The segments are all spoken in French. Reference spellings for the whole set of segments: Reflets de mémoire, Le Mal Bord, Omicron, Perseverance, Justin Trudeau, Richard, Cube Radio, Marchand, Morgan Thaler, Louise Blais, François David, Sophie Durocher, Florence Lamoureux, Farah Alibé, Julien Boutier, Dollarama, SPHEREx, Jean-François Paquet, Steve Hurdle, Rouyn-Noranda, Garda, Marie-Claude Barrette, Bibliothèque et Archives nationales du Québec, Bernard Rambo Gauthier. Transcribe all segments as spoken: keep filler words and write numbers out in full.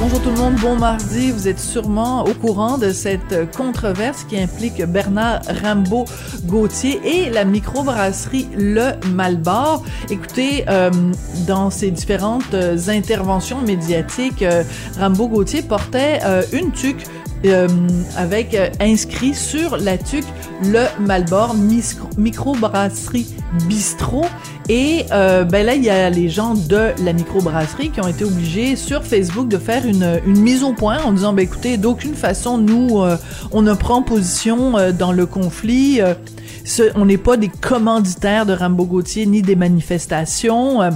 Bonjour tout le monde, bon mardi. Vous êtes sûrement au courant de cette controverse qui implique Bernard Rambo Gauthier et la microbrasserie Le Mal Bord. Écoutez, euh, dans ses différentes interventions médiatiques, euh, Rambo Gauthier portait euh, une tuque Euh, avec euh, inscrit sur la tuque le Mal Bord microbrasserie bistrot et euh, ben là il y a les gens de la microbrasserie qui ont été obligés sur Facebook de faire une une mise au point en disant ben écoutez, d'aucune façon nous euh, on ne prend position euh, dans le conflit, euh, ce, on n'est pas des commanditaires de Rambo Gauthier ni des manifestations. euh,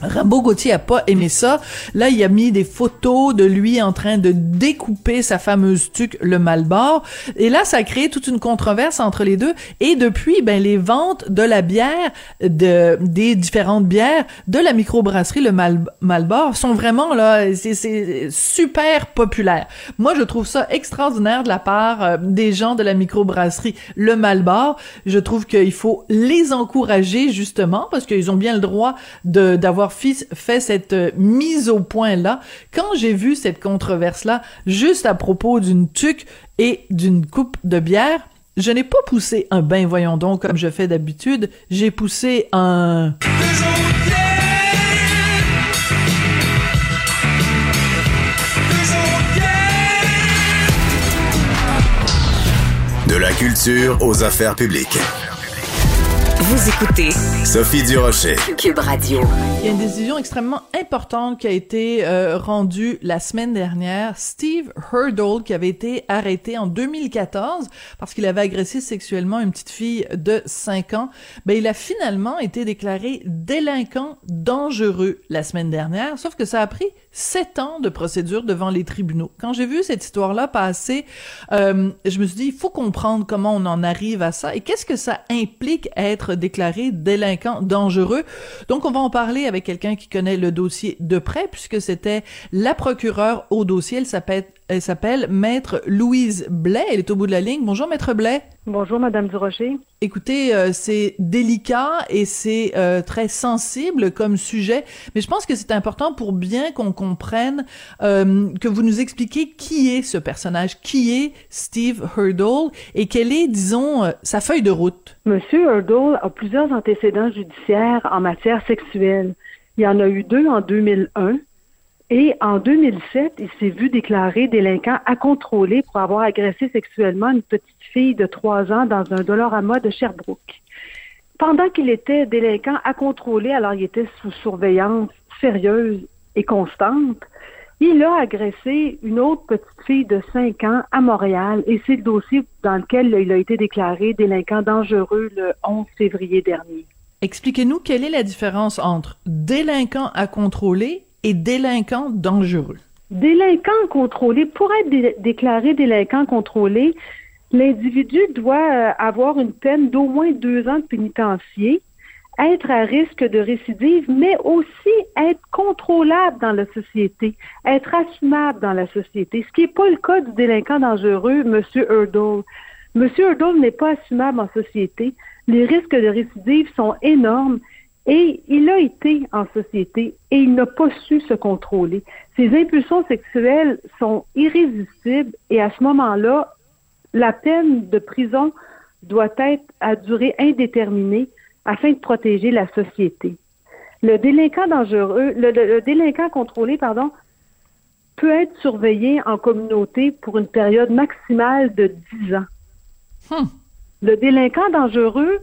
Rambo Gauthier a pas aimé ça. Là, il a mis des photos de lui en train de découper sa fameuse tuque, le Mal Bord. Et là, ça a créé toute une controverse entre les deux. Et depuis, ben, les ventes de la bière, de, des différentes bières de la microbrasserie, le Mal, Mal Bord, sont vraiment, là, c'est, c'est super populaire. Moi, je trouve ça extraordinaire de la part euh, des gens de la microbrasserie, le Mal Bord. Je trouve qu'il faut les encourager, justement, parce qu'ils ont bien le droit de, d'avoir fait cette mise au point-là. Quand j'ai vu cette controverse-là, juste à propos d'une tuque et d'une coupe de bière, je n'ai pas poussé un « ben voyons donc » comme je fais d'habitude, j'ai poussé un... De la culture aux affaires publiques. Vous écoutez Sophie Durocher, Cube Radio. Il y a une décision extrêmement importante qui a été euh, rendue la semaine dernière. Steve Hurdle, qui avait été arrêté en deux mille quatorze parce qu'il avait agressé sexuellement une petite fille de cinq ans, ben il a finalement été déclaré délinquant dangereux la semaine dernière, sauf que ça a pris sept ans de procédure devant les tribunaux. Quand j'ai vu cette histoire-là passer, euh, je me suis dit, il faut comprendre comment on en arrive à ça et qu'est-ce que ça implique être déclaré délinquant dangereux. Donc, on va en parler avec quelqu'un qui connaît le dossier de près, puisque c'était la procureure au dossier. Elle s'appelle, elle s'appelle Maître Louise Blais. Elle est au bout de la ligne. Bonjour, Maître Blais. Bonjour, Madame Durocher. Écoutez, euh, c'est délicat et c'est euh, très sensible comme sujet, mais je pense que c'est important pour bien qu'on comprenne, euh, que vous nous expliquiez qui est ce personnage, qui est Steve Hurdle et quelle est, disons, euh, sa feuille de route. Monsieur Hurdle a plusieurs antécédents judiciaires en matière sexuelle. Il y en a eu deux en deux mille un. Et en deux mille sept, il s'est vu déclaré délinquant à contrôler pour avoir agressé sexuellement une petite fille de trois ans dans un Dollarama de Sherbrooke. Pendant qu'il était délinquant à contrôler, alors il était sous surveillance sérieuse et constante, il a agressé une autre petite fille de cinq ans à Montréal et c'est le dossier dans lequel il a été déclaré délinquant dangereux le onze février dernier. Expliquez-nous quelle est la différence entre délinquant à contrôler et délinquant dangereux. Délinquant contrôlé, pour être dé- déclaré délinquant contrôlé, l'individu doit avoir une peine d'au moins deux ans de pénitencier, être à risque de récidive, mais aussi être contrôlable dans la société, être assumable dans la société, ce qui n'est pas le cas du délinquant dangereux, M. Hurdle. M. Hurdle n'est pas assumable en société. Les risques de récidive sont énormes. Et il a été en société et il n'a pas su se contrôler. Ses impulsions sexuelles sont irrésistibles et à ce moment-là, la peine de prison doit être à durée indéterminée afin de protéger la société. Le délinquant dangereux, le, le, le délinquant contrôlé, pardon, peut être surveillé en communauté pour une période maximale de dix ans. Hmm. Le délinquant dangereux,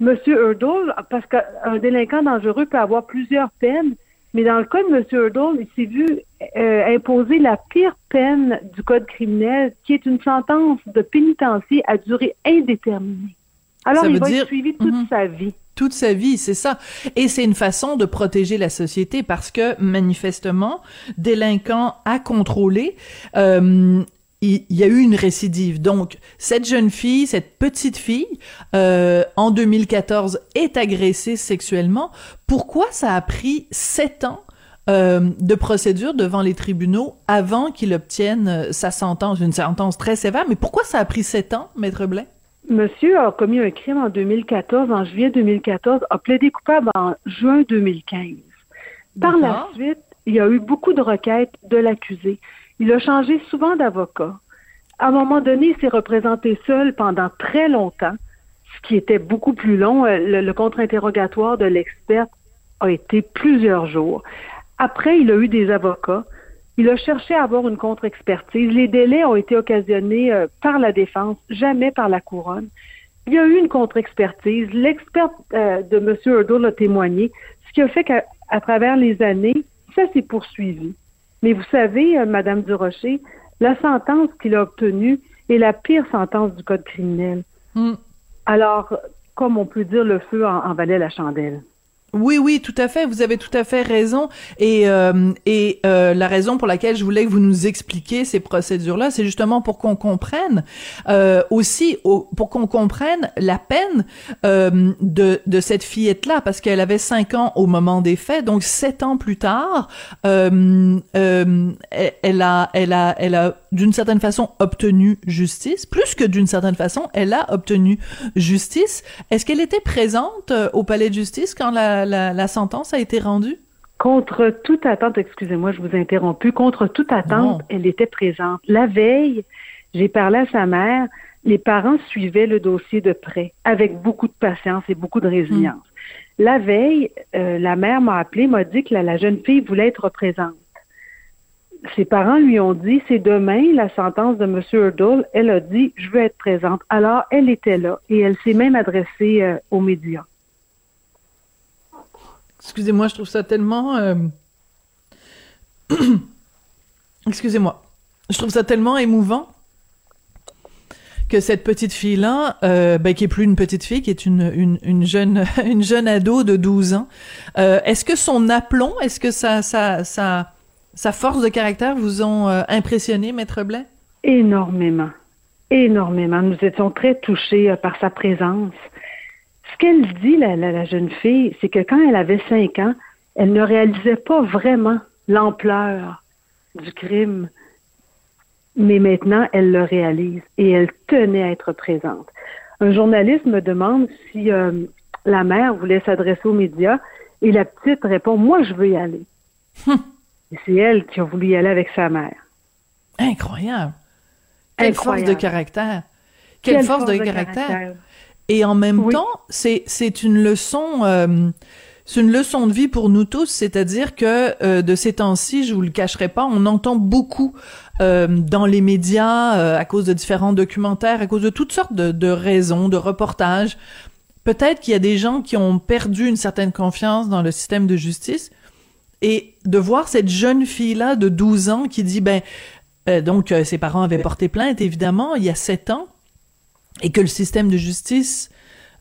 Monsieur Hurdle, parce qu'un délinquant dangereux peut avoir plusieurs peines, mais dans le cas de Monsieur Hurdle, il s'est vu euh, imposer la pire peine du Code criminel, qui est une sentence de pénitencier à durée indéterminée. Alors, il va dire... être suivi toute mm-hmm. sa vie. Toute sa vie, c'est ça. Et c'est une façon de protéger la société, parce que, manifestement, délinquant à contrôler... Euh, il y a eu une récidive. Donc, cette jeune fille, cette petite fille, euh, en deux mille quatorze, est agressée sexuellement. Pourquoi ça a pris sept ans euh, de procédure devant les tribunaux avant qu'il obtienne sa sentence, une sentence très sévère? Mais pourquoi ça a pris sept ans, Maître Blais? Monsieur a commis un crime en deux mille quatorze, en juillet deux mille quatorze, a plaidé coupable en juin deux mille quinze. Par la suite, il y a eu beaucoup de requêtes de l'accusé. Il a changé souvent d'avocat. À un moment donné, il s'est représenté seul pendant très longtemps, ce qui était beaucoup plus long. Le, le contre-interrogatoire de l'experte a été plusieurs jours. Après, il a eu des avocats. Il a cherché à avoir une contre-expertise. Les délais ont été occasionnés par la défense, jamais par la couronne. Il y a eu une contre-expertise. L'experte euh, de M. Hurdle a témoigné, ce qui a fait qu'à à travers les années, ça s'est poursuivi. Mais vous savez, euh, Madame Durocher, la sentence qu'il a obtenue est la pire sentence du Code criminel. Mm. Alors, comme on peut dire, le feu en, en valait la chandelle. Oui, oui, tout à fait. Vous avez tout à fait raison. Et euh, et euh, la raison pour laquelle je voulais que vous nous expliquiez ces procédures-là, c'est justement pour qu'on comprenne euh, aussi, au, pour qu'on comprenne la peine euh, de de cette fillette-là, parce qu'elle avait cinq ans au moment des faits, donc sept ans plus tard, euh, euh, elle a, elle a, elle a d'une certaine façon obtenu justice, plus que d'une certaine façon, elle a obtenu justice. Est-ce qu'elle était présente au palais de justice quand la La, la sentence a été rendue? Contre toute attente, excusez-moi, je vous ai interrompu, contre toute attente, non. Elle était présente. La veille, j'ai parlé à sa mère, les parents suivaient le dossier de près, avec beaucoup de patience et beaucoup de résilience. Mmh. La veille, euh, la mère m'a appelé, m'a dit que la, la jeune fille voulait être présente. Ses parents lui ont dit, c'est demain la sentence de M. Hurdle, elle a dit, je veux être présente. Alors, elle était là, et elle s'est même adressée euh, aux médias. Excusez-moi, je trouve ça tellement... Euh... Excusez-moi. Je trouve ça tellement émouvant que cette petite fille-là, euh, ben, qui est plus une petite fille, qui est une, une, une, jeune, une jeune ado de douze ans, euh, est-ce que son aplomb, est-ce que sa, sa, sa, sa force de caractère vous ont euh, impressionné, Maître Blais? Énormément. Énormément. Nous étions très touchés euh, par sa présence. Ce qu'elle dit, la, la, la jeune fille, c'est que quand elle avait cinq ans, elle ne réalisait pas vraiment l'ampleur du crime. Mais maintenant, elle le réalise et elle tenait à être présente. Un journaliste me demande si euh, la mère voulait s'adresser aux médias et la petite répond « Moi, je veux y aller. Hum. » Et c'est elle qui a voulu y aller avec sa mère. Incroyable! Quelle Incroyable. force de caractère! Quelle, Quelle force, force de, de caractère! caractère. Et en même oui. temps, c'est c'est une leçon, euh, c'est une leçon de vie pour nous tous. C'est-à-dire que euh, de ces temps-ci, je vous le cacherai pas, on entend beaucoup euh, dans les médias, euh, à cause de différents documentaires, à cause de toutes sortes de, de raisons, de reportages. Peut-être qu'il y a des gens qui ont perdu une certaine confiance dans le système de justice, et de voir cette jeune fille-là de douze ans qui dit, ben, euh, donc euh, ses parents avaient porté plainte, évidemment, il y a sept ans. Et que le système de justice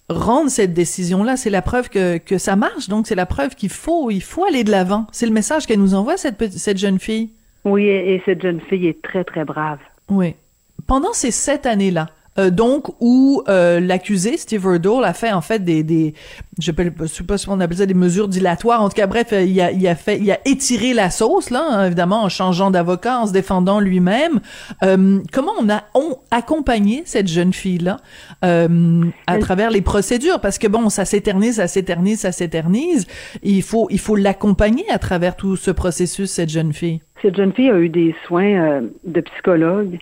rende cette décision-là, c'est la preuve que, que ça marche. Donc, c'est la preuve qu'il faut, il faut aller de l'avant. C'est le message qu'elle nous envoie, cette, petite, cette jeune fille. Oui, et, et cette jeune fille est très, très brave. Oui. Pendant ces sept années-là, euh, donc, où euh, l'accusé, Steve Hurdle, a fait, en fait, des... des je ne sais pas si on appelle ça des mesures dilatoires. En tout cas, bref, il a, il a, fait, il a étiré la sauce, là, hein, évidemment, en changeant d'avocat, en se défendant lui-même. Euh, comment on a on accompagné cette jeune fille-là euh, à Elle... travers les procédures? Parce que, bon, ça s'éternise, ça s'éternise, ça s'éternise. Il faut il faut l'accompagner à travers tout ce processus, cette jeune fille. Cette jeune fille a eu des soins euh, de psychologue.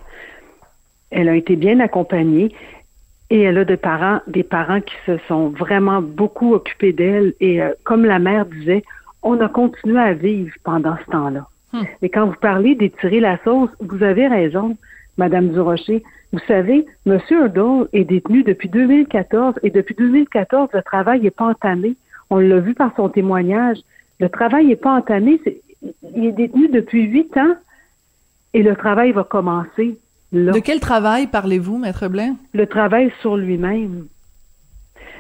Elle a été bien accompagnée. Et elle a des parents, des parents qui se sont vraiment beaucoup occupés d'elle. Et euh, comme la mère disait, on a continué à vivre pendant ce temps-là. Hmm. Et quand vous parlez d'étirer la sauce, vous avez raison, Madame Durocher. Vous savez, M. Hurdle est détenu depuis deux mille quatorze. Et depuis deux mille quatorze, le travail n'est pas entamé. On l'a vu par son témoignage. Le travail n'est pas entamé. C'est, il est détenu depuis huit ans. Et le travail va commencer. Là. De quel travail parlez-vous, Maître Blais? Le travail sur lui-même.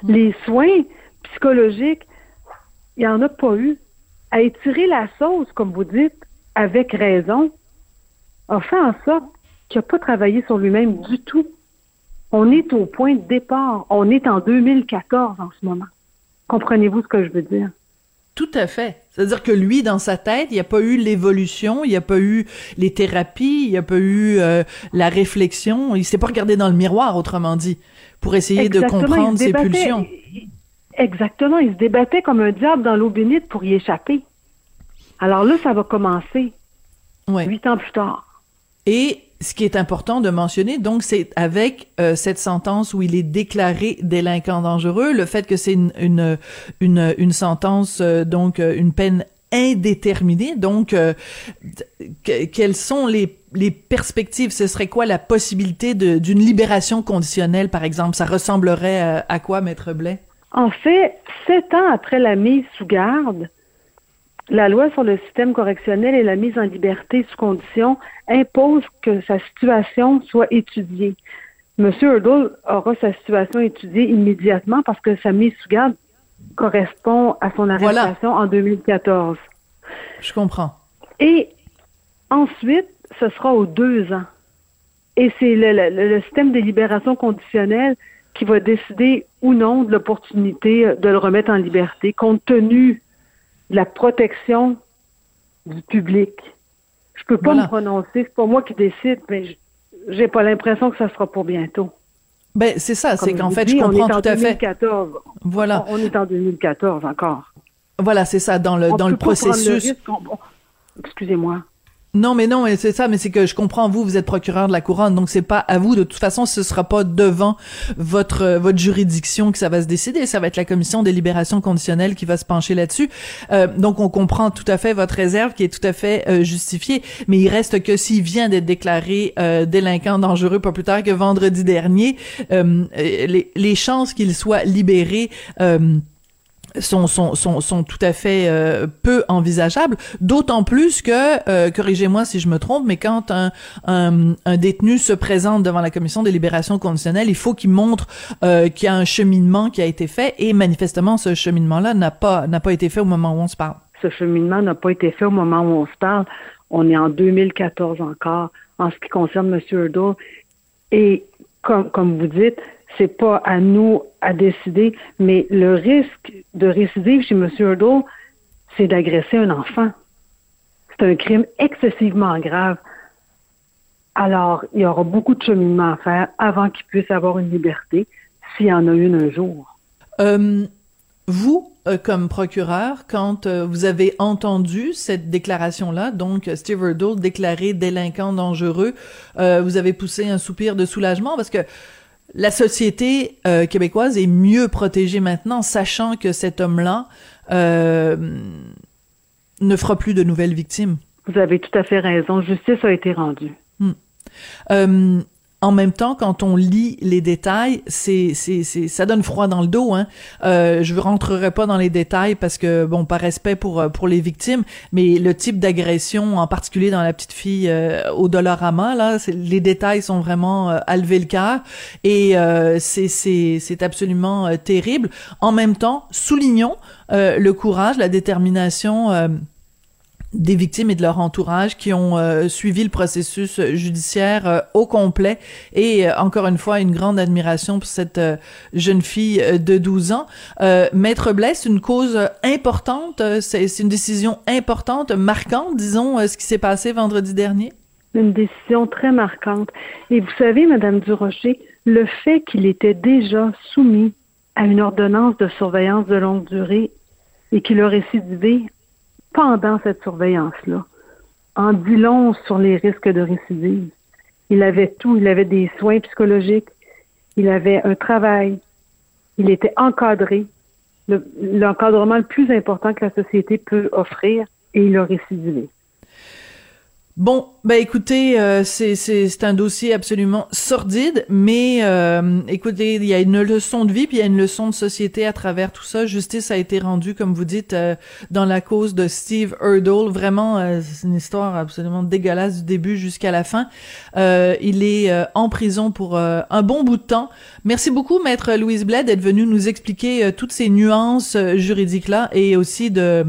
Mmh. Les soins psychologiques, il n'y en a pas eu. À étirer la sauce, comme vous dites, avec raison, a fait en sorte qui n'a pas travaillé sur lui-même du tout. On est au point de départ. On est en deux mille quatorze en ce moment. Comprenez-vous ce que je veux dire? Tout à fait. C'est-à-dire que lui, dans sa tête, il n'y a pas eu l'évolution, il n'y a pas eu les thérapies, il n'y a pas eu euh, la réflexion. Il ne s'est pas regardé dans le miroir, autrement dit, pour essayer Exactement, de comprendre ses pulsions. Exactement. Il se débattait comme un diable dans l'eau bénite pour y échapper. Alors là, ça va commencer. Ouais. Huit ans plus tard. Et ce qui est important de mentionner, donc, c'est avec euh, cette sentence où il est déclaré délinquant dangereux, le fait que c'est une une une, une sentence, euh, donc, euh, une peine indéterminée. Donc, euh, que, quelles sont les les perspectives? Ce serait quoi la possibilité de, d'une libération conditionnelle, par exemple? Ça ressemblerait à, à quoi, Maître Blais? En fait, sept ans après la mise sous garde, la loi sur le système correctionnel et la mise en liberté sous condition impose que sa situation soit étudiée. Monsieur Hurdle aura sa situation étudiée immédiatement parce que sa mise sous garde correspond à son arrestation voilà. en deux mille quatorze. Je comprends. Et ensuite, ce sera aux deux ans. Et c'est le, le, le système de libération conditionnelle qui va décider ou non de l'opportunité de le remettre en liberté, compte tenu de la protection du public. Je peux pas voilà. me prononcer, c'est pas moi qui décide, mais j'ai pas l'impression que ça sera pour bientôt. Ben c'est ça, Comme c'est qu'en fait, dit, je comprends tout à fait. Voilà. On est en deux mille quatorze encore. Voilà, c'est ça, dans le on dans le processus. Le on... Excusez-moi. Non, mais non, mais c'est ça, mais c'est que je comprends, vous, vous êtes procureur de la couronne, donc c'est pas à vous. De toute façon, ce sera pas devant votre votre juridiction que ça va se décider. Ça va être la commission des libérations conditionnelles qui va se pencher là-dessus. Euh, donc, on comprend tout à fait votre réserve qui est tout à fait euh, justifiée, mais il reste que s'il vient d'être déclaré euh, délinquant dangereux pas plus tard que vendredi dernier, euh, les, les chances qu'il soit libéré euh, Sont, sont sont sont tout à fait euh, peu envisageables, d'autant plus que euh, corrigez-moi si je me trompe, mais quand un, un un détenu se présente devant la commission des libérations conditionnelles, il faut qu'il montre euh, qu'il y a un cheminement qui a été fait, et manifestement ce cheminement-là n'a pas n'a pas été fait au moment où on se parle. Ce cheminement n'a pas été fait au moment où on se parle. On est en deux mille quatorze encore en ce qui concerne M. Hurdle, et comme comme vous dites, c'est pas à nous à décider, mais le risque de récidive chez M. Hurdle, c'est d'agresser un enfant. C'est un crime excessivement grave. Alors, il y aura beaucoup de cheminement à faire avant qu'il puisse avoir une liberté, s'il y en a une un jour. Euh, vous, euh, comme procureur, quand euh, vous avez entendu cette déclaration-là, donc Steve Hurdle déclaré délinquant dangereux, euh, vous avez poussé un soupir de soulagement parce que la société euh, québécoise est mieux protégée maintenant, sachant que cet homme-là euh, ne fera plus de nouvelles victimes. Vous avez tout à fait raison. Justice a été rendue. Hum. Euh, en même temps, quand on lit les détails, c'est, c'est, c'est, ça donne froid dans le dos. Hein. Euh, je ne rentrerai pas dans les détails parce que, bon, par respect pour pour les victimes, mais le type d'agression, en particulier dans la petite fille euh, au Dollarama, là, c'est, les détails sont vraiment euh, à lever le cœur, et euh, c'est c'est c'est absolument euh, terrible. En même temps, soulignons euh, le courage, la détermination Euh, des victimes et de leur entourage qui ont euh, suivi le processus judiciaire euh, au complet, et euh, encore une fois une grande admiration pour cette euh, jeune fille euh, de douze ans. Euh, Maître Blais, c'est une cause importante, euh, c'est, c'est une décision importante, marquante, disons, euh, ce qui s'est passé vendredi dernier. Une décision très marquante. Et vous savez, Madame Durocher, le fait qu'il était déjà soumis à une ordonnance de surveillance de longue durée et qu'il a récidivé pendant cette surveillance-là, en dit long sur les risques de récidive. Il avait tout. Il avait des soins psychologiques. Il avait un travail. Il était encadré. Le, l'encadrement le plus important que la société peut offrir, et il a récidivé. Bon, ben écoutez, euh, c'est c'est c'est un dossier absolument sordide, mais euh, écoutez, il y a une leçon de vie, puis il y a une leçon de société à travers tout ça. Justice a été rendue, comme vous dites, euh, dans la cause de Steve Hurdle. Vraiment, euh, c'est une histoire absolument dégueulasse du début jusqu'à la fin. Euh, il est euh, en prison pour euh, un bon bout de temps. Merci beaucoup, Maître Louise Blais, d'être venue nous expliquer euh, toutes ces nuances euh, juridiques là, et aussi de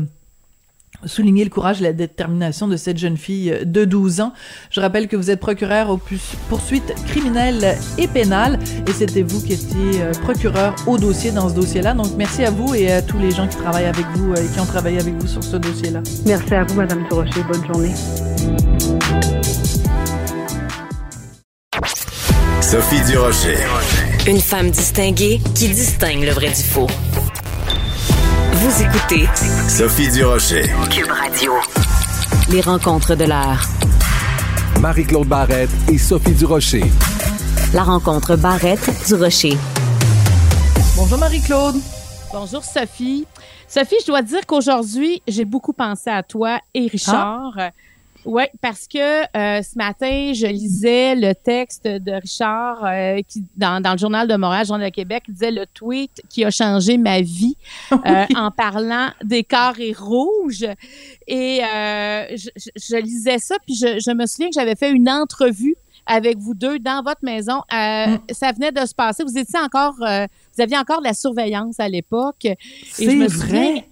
souligner le courage et la détermination de cette jeune fille de douze ans. Je rappelle que vous êtes procureur aux poursuites criminelles et pénales et c'était vous qui étiez procureur au dossier dans ce dossier-là. Donc, merci à vous et à tous les gens qui travaillent avec vous et qui ont travaillé avec vous sur ce dossier-là. Merci à vous, Madame Durocher. Bonne journée. Sophie Durocher. Une femme distinguée qui distingue le vrai du faux. Vous écoutez Sophie Durocher, Cube Radio. Les rencontres de l'heure. Marie-Claude Barrette et Sophie Durocher. La rencontre Barrette-Durocher. Bonjour Marie-Claude. Bonjour Sophie. Sophie, je dois te dire qu'aujourd'hui, j'ai beaucoup pensé à toi et Richard. Ah? Oui, parce que euh, ce matin, je lisais le texte de Richard euh, qui dans, dans le Journal de Montréal, Journal de Québec, il disait le tweet qui a changé ma vie euh, oui. en parlant des carrés rouges. Et euh, je, je, je lisais ça, puis je, je me souviens que j'avais fait une entrevue avec vous deux dans votre maison. Euh, mm. Ça venait de se passer. Vous étiez encore, euh, vous aviez encore de la surveillance à l'époque. Et C'est je me souviens, vrai.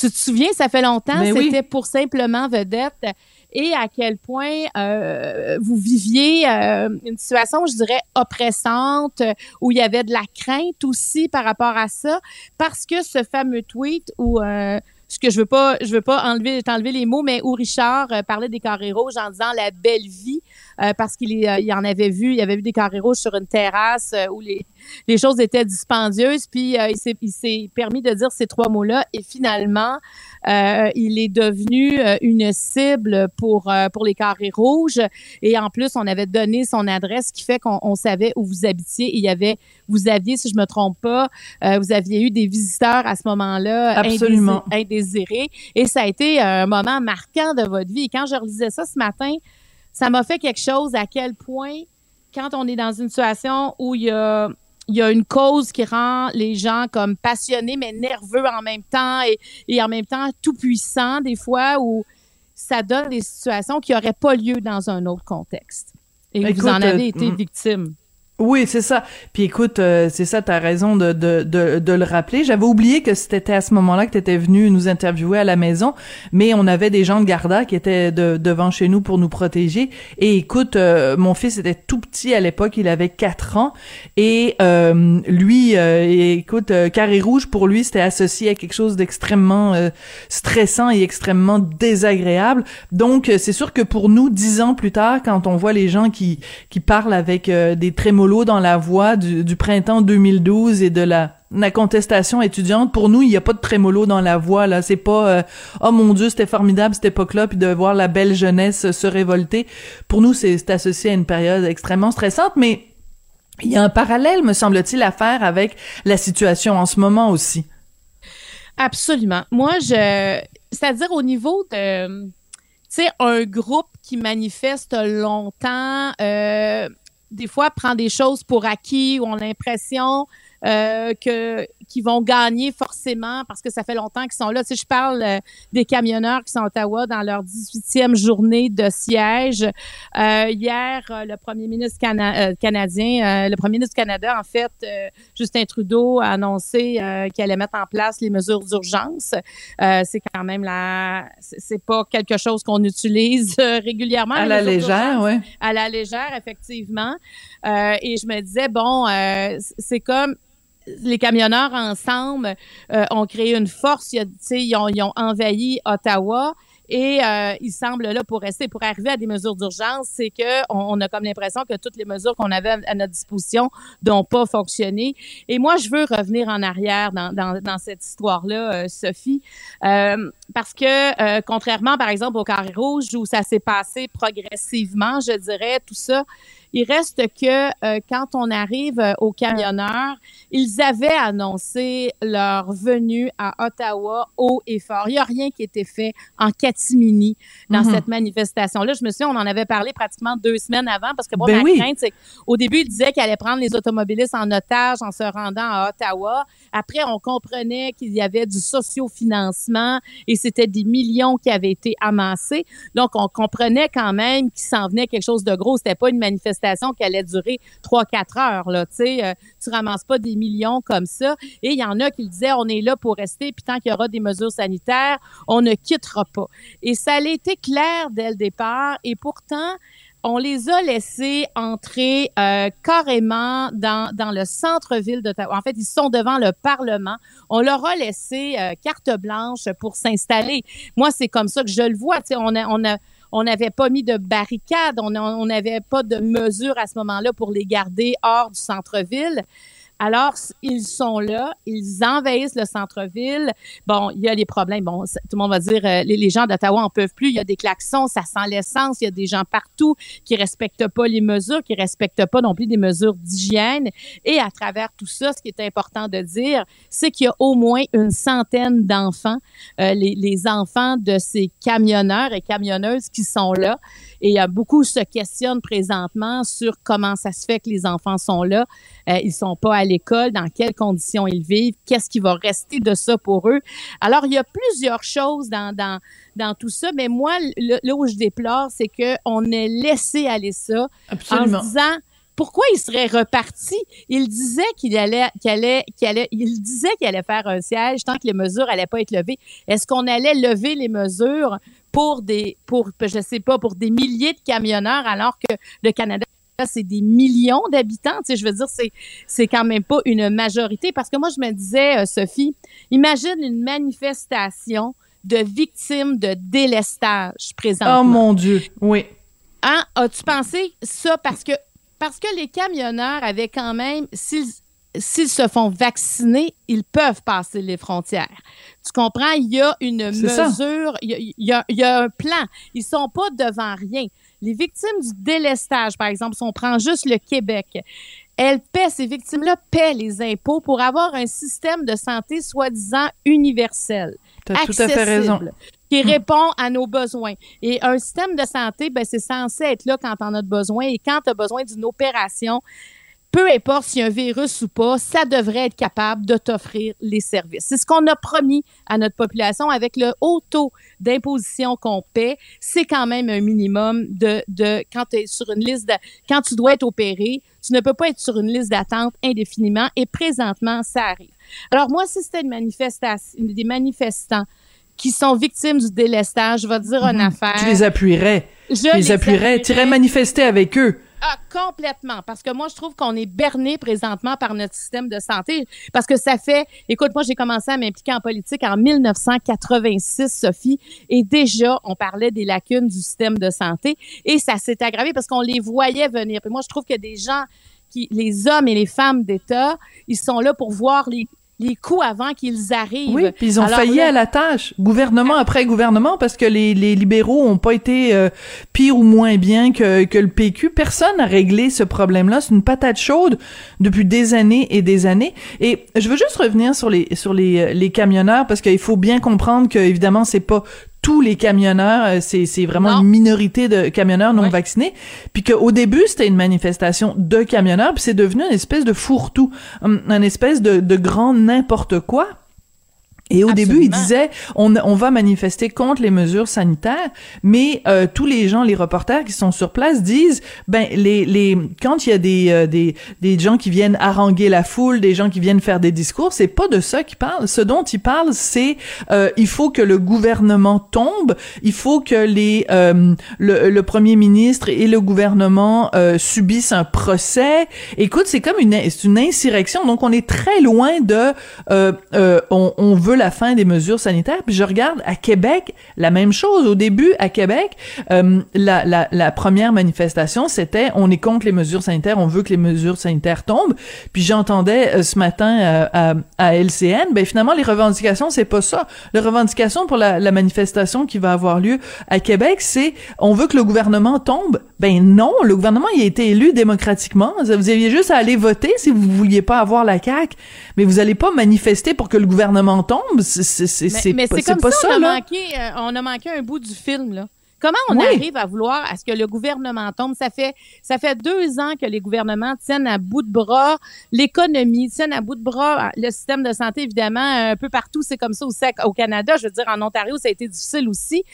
Tu te souviens, ça fait longtemps, Mais c'était oui. pour Simplement Vedette. Et à quel point euh, vous viviez euh, une situation, je dirais, oppressante, où il y avait de la crainte aussi par rapport à ça, parce que ce fameux tweet où, euh, ce que je veux pas, je veux pas enlever, t'enlever les mots, mais où Richard euh, parlait des carrés rouges en disant la belle vie, euh, parce qu'il euh, il en avait vu, il avait vu des carrés rouges sur une terrasse euh, où les les choses étaient dispendieuses, puis euh, il s'est, il s'est permis de dire ces trois mots-là, et finalement. Euh, il est devenu euh, une cible pour euh, pour les carrés rouges et en plus on avait donné son adresse, ce qui fait qu'on on savait où vous habitiez. Il y avait, vous aviez, si je me trompe pas, euh, vous aviez eu des visiteurs à ce moment-là, absolument indésirés, et ça a été un moment marquant de votre vie. Et quand je relisais ça ce matin, ça m'a fait quelque chose. À quel point quand on est dans une situation où il y a Il y a une cause qui rend les gens comme passionnés, mais nerveux en même temps et, et en même temps tout puissants des fois, où ça donne des situations qui n'auraient pas lieu dans un autre contexte. Et Écoute, vous en avez été euh, victime. Oui, c'est ça. Puis écoute, euh, c'est ça, t'as raison de, de de de le rappeler. J'avais oublié que c'était à ce moment-là que t'étais venu nous interviewer à la maison, mais on avait des gens de Garda qui étaient de, devant chez nous pour nous protéger. Et écoute, euh, mon fils était tout petit à l'époque, il avait quatre ans, et euh, lui, euh, et, écoute, euh, carré rouge pour lui, c'était associé à quelque chose d'extrêmement euh, stressant et extrêmement désagréable. Donc, c'est sûr que pour nous, dix ans plus tard, quand on voit les gens qui qui parlent avec euh, des trémolos dans la voix du, du printemps deux mille douze et de la, la contestation étudiante, pour nous, il n'y a pas de trémolo dans la voix, là. C'est pas euh, « Oh mon Dieu, c'était formidable cette époque-là », puis de voir la belle jeunesse se révolter. Pour nous, c'est, c'est associé à une période extrêmement stressante, mais il y a un parallèle, me semble-t-il, à faire avec la situation en ce moment aussi. Absolument. Moi, je... C'est-à-dire au niveau de... Tu sais, un groupe qui manifeste longtemps... Euh... des fois, prend des choses pour acquis ou ont l'impression euh, que qu'ils vont gagner forcément parce que ça fait longtemps qu'ils sont là. Tu sais, je parle euh, des camionneurs qui sont à Ottawa dans leur dix-huitième journée de siège. Euh, hier, euh, le premier ministre cana- euh, canadien, euh, le premier ministre du Canada, en fait, euh, Justin Trudeau, a annoncé euh, qu'il allait mettre en place les mesures d'urgence. Euh, c'est quand même la... C'est pas quelque chose qu'on utilise euh, régulièrement. À la légère, oui. À la légère, effectivement. Euh, et je me disais, bon, euh, c'est comme les camionneurs ensemble euh, ont créé une force, il y a, ils, ont, ils ont envahi Ottawa et euh, ils semblent là pour rester. Pour arriver à des mesures d'urgence, c'est que on, on a comme l'impression que toutes les mesures qu'on avait à notre disposition n'ont pas fonctionné. Et moi, je veux revenir en arrière dans, dans, dans cette histoire-là, euh, Sophie, euh, parce que euh, contrairement, par exemple, au carré rouge où ça s'est passé progressivement, je dirais, tout ça, il reste que euh, quand on arrive euh, aux camionneurs, ils avaient annoncé leur venue à Ottawa haut et fort. Il n'y a rien qui était fait en catimini dans mm-hmm. cette manifestation-là. Je me souviens, on en avait parlé pratiquement deux semaines avant parce que moi, ben ma oui. crainte, c'est qu'au début, ils disaient qu'ils allaient prendre les automobilistes en otage en se rendant à Ottawa. Après, on comprenait qu'il y avait du socio-financement et c'était des millions qui avaient été amassés. Donc, on comprenait quand même qu'il s'en venait quelque chose de gros. C'était pas une manifestation manifestation qui allait durer trois quatre heures. Là, euh, tu ramasses pas des millions comme ça. Et il y en a qui disaient, on est là pour rester, puis tant qu'il y aura des mesures sanitaires, on ne quittera pas. Et ça allait été clair dès le départ. Et pourtant, on les a laissés entrer euh, carrément dans, dans le centre-ville d'Ottawa. En fait, ils sont devant le Parlement. On leur a laissé euh, carte blanche pour s'installer. Moi, c'est comme ça que je le vois. T'sais, on a, on a, on n'avait pas mis de barricades. On n'avait pas de mesures à ce moment-là pour les garder hors du centre-ville. Alors, ils sont là, ils envahissent le centre-ville. Bon, il y a les problèmes. Bon, tout le monde va dire, euh, les, les gens d'Ottawa en peuvent plus. Il y a des klaxons, ça sent l'essence. Il y a des gens partout qui respectent pas les mesures, qui respectent pas non plus des mesures d'hygiène. Et à travers tout ça, ce qui est important de dire, c'est qu'il y a au moins une centaine d'enfants, euh, les, les enfants de ces camionneurs et camionneuses qui sont là. Et il y a beaucoup qui se questionnent présentement sur comment ça se fait que les enfants sont là. Euh, ils sont pas à l'école, dans quelles conditions ils vivent, qu'est-ce qui va rester de ça pour eux. Alors, il y a plusieurs choses dans, dans, dans tout ça, mais moi, le, là où je déplore, c'est qu'on ait laissé aller ça. Absolument. En disant, pourquoi il serait reparti? Il disait qu'il allait, qu'il allait, qu'il allait, il disait qu'il allait faire un siège tant que les mesures n'allaient pas être levées. Est-ce qu'on allait lever les mesures pour des, pour, je sais pas, pour des milliers de camionneurs alors que le Canada, c'est des millions d'habitants. Tu sais, je veux dire, c'est, c'est quand même pas une majorité. Parce que moi, je me disais, euh, Sophie, imagine une manifestation de victimes de délestage présentement. Oh mon Dieu, oui. Hein? As-tu pensé ça? Parce que, parce que les camionneurs avaient quand même... S'ils, s'ils se font vacciner, ils peuvent passer les frontières. Tu comprends? Il y a une c'est mesure, il y a, il y a, il y a un plan. Ils sont pas devant rien. Les victimes du délestage, par exemple, si on prend juste le Québec, elles paient, ces victimes-là paient les impôts pour avoir un système de santé soi-disant universel, t'as tout à fait raison, qui répond à nos besoins. Et un système de santé, ben, c'est censé être là quand on a besoin. Et quand tu as besoin d'une opération, peu importe s'il y a un virus ou pas, ça devrait être capable de t'offrir les services. C'est ce qu'on a promis à notre population avec le haut taux d'imposition qu'on paie. C'est quand même un minimum de, de quand tu es sur une liste, de, quand tu dois être opéré, tu ne peux pas être sur une liste d'attente indéfiniment et présentement, ça arrive. Alors moi, si c'était une manifestation, des manifestants qui sont victimes du délestage, je vais te dire une mmh, affaire. Tu les appuierais. Je tu les, les appuierais. Tu irais manifester avec eux. Ah, complètement. Parce que moi, je trouve qu'on est berné présentement par notre système de santé. Parce que ça fait... Écoute, moi, j'ai commencé à m'impliquer en politique en mille neuf cent quatre-vingt-six, Sophie, et déjà, on parlait des lacunes du système de santé et ça s'est aggravé parce qu'on les voyait venir. Puis moi, je trouve que des gens, qui, les hommes et les femmes d'État, ils sont là pour voir les... les coups avant qu'ils arrivent. Oui, puis ils ont Alors, failli là, à la tâche, gouvernement à... après gouvernement, parce que les, les libéraux ont pas été euh, pire ou moins bien que, que le P Q. Personne n'a réglé ce problème-là. C'est une patate chaude depuis des années et des années. Et je veux juste revenir sur les sur les les camionneurs, parce qu'il faut bien comprendre que évidemment c'est pas tous les camionneurs, c'est, c'est vraiment non. une minorité de camionneurs non oui. vaccinés, puis qu'au début, c'était une manifestation de camionneurs, puis c'est devenu une espèce de fourre-tout, un, un espèce de, de grand n'importe quoi. Et au Absolument. début, ils disaient, on, on va manifester contre les mesures sanitaires, mais euh, tous les gens, les reporters qui sont sur place disent, ben les les quand il y a des euh, des des gens qui viennent haranguer la foule, des gens qui viennent faire des discours, c'est pas de ça qu'ils parlent. Ce dont ils parlent, c'est euh, il faut que le gouvernement tombe, il faut que les euh, le, le premier ministre et le gouvernement euh, subissent un procès. Écoute, c'est comme une c'est une insurrection, donc on est très loin de euh, euh, on, on veut la fin des mesures sanitaires. Puis je regarde à Québec, la même chose. Au début, à Québec, euh, la, la, la première manifestation, c'était on est contre les mesures sanitaires, on veut que les mesures sanitaires tombent. Puis j'entendais euh, ce matin euh, à, à L C N, ben finalement, les revendications, c'est pas ça. Les revendications pour la, la manifestation qui va avoir lieu à Québec, c'est on veut que le gouvernement tombe. Ben non, le gouvernement, il a été élu démocratiquement. Vous aviez juste à aller voter si vous vouliez pas avoir la C A Q, mais vous allez pas manifester pour que le gouvernement tombe. C'est, c'est, c'est, mais, c'est, mais c'est comme c'est pas ça, on a, là. Manqué, euh, on a manqué un bout du film, là. Comment on oui. arrive à vouloir à ce que le gouvernement tombe? Ça fait ça fait deux ans que les gouvernements tiennent à bout de bras l'économie, tiennent à bout de bras le système de santé, évidemment, un peu partout. C'est comme ça au, au Canada, je veux dire, en Ontario, ça a été difficile aussi.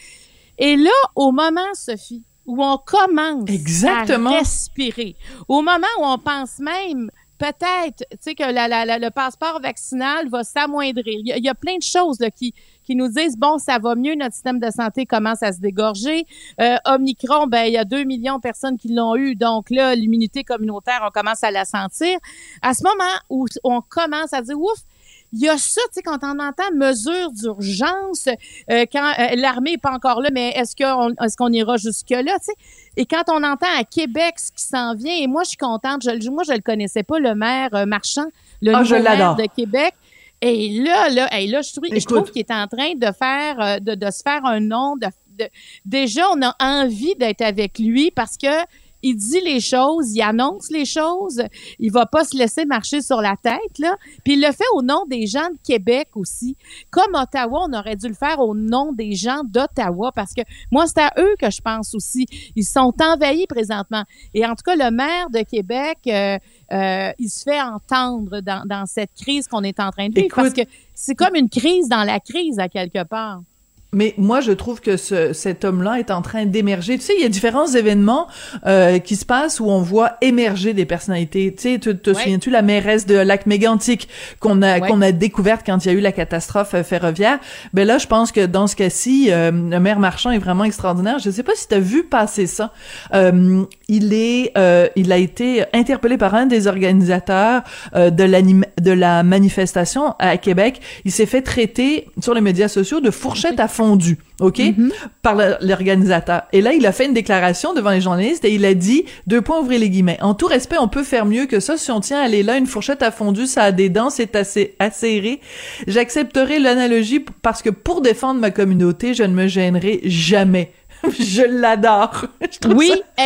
Et là, au moment, Sophie, où on commence Exactement. à respirer. Au moment où on pense même peut-être, tu sais, que la, la, la, le passeport vaccinal va s'amoindrir. Il y, y a plein de choses là, qui, qui nous disent, bon, ça va mieux, notre système de santé commence à se dégorger. Euh, Omicron, ben il y a deux millions de personnes qui l'ont eu, donc là, l'immunité communautaire, on commence à la sentir. À ce moment où on commence à dire, ouf, il y a ça, tu sais, quand on entend mesures d'urgence, euh, quand euh, l'armée n'est pas encore là, mais est-ce qu'on, est-ce qu'on ira jusque-là, tu sais? Et quand on entend à Québec ce qui s'en vient, et moi, je suis contente, je, moi, je ne le connaissais pas, le maire euh, Marchand, le oh, nouveau maire de Québec. Et là, là, hey, là je, trouve, je trouve qu'il est en train de faire, de, de se faire un nom. De, de, déjà, on a envie d'être avec lui parce que il dit les choses, il annonce les choses, il va pas se laisser marcher sur la tête, là. Puis il le fait au nom des gens de Québec aussi. Comme Ottawa, on aurait dû le faire au nom des gens d'Ottawa, parce que moi, c'est à eux que je pense aussi. Ils sont envahis présentement. Et en tout cas, le maire de Québec, euh, euh, il se fait entendre dans, dans cette crise qu'on est en train de vivre, Écoute, parce que c'est comme une crise dans la crise, à quelque part. Mais moi, je trouve que ce, cet homme-là est en train d'émerger. Tu sais, il y a différents événements euh, qui se passent où on voit émerger des personnalités. Tu sais, te, te ouais. souviens-tu la mairesse de Lac-Mégantic qu'on a ouais. qu'on a découverte quand il y a eu la catastrophe ferroviaire? Ben là, je pense que dans ce cas-ci, euh, le maire Marchand est vraiment extraordinaire. Je sais pas si tu as vu passer ça. Euh, il est, euh, il a été interpellé par un des organisateurs euh, de l'anim- de la manifestation à Québec. Il s'est fait traiter sur les médias sociaux de fourchette à fond. Fondu, OK, mm-hmm. par le, l'organisateur. Et là, il a fait une déclaration devant les journalistes et il a dit, deux points, ouvrez les guillemets, en tout respect, on peut faire mieux que ça. Si on tient à aller là, une fourchette à fondu, ça a des dents, c'est assez acéré. J'accepterai l'analogie parce que pour défendre ma communauté, je ne me gênerai jamais. Je l'adore. Je trouve oui, ça...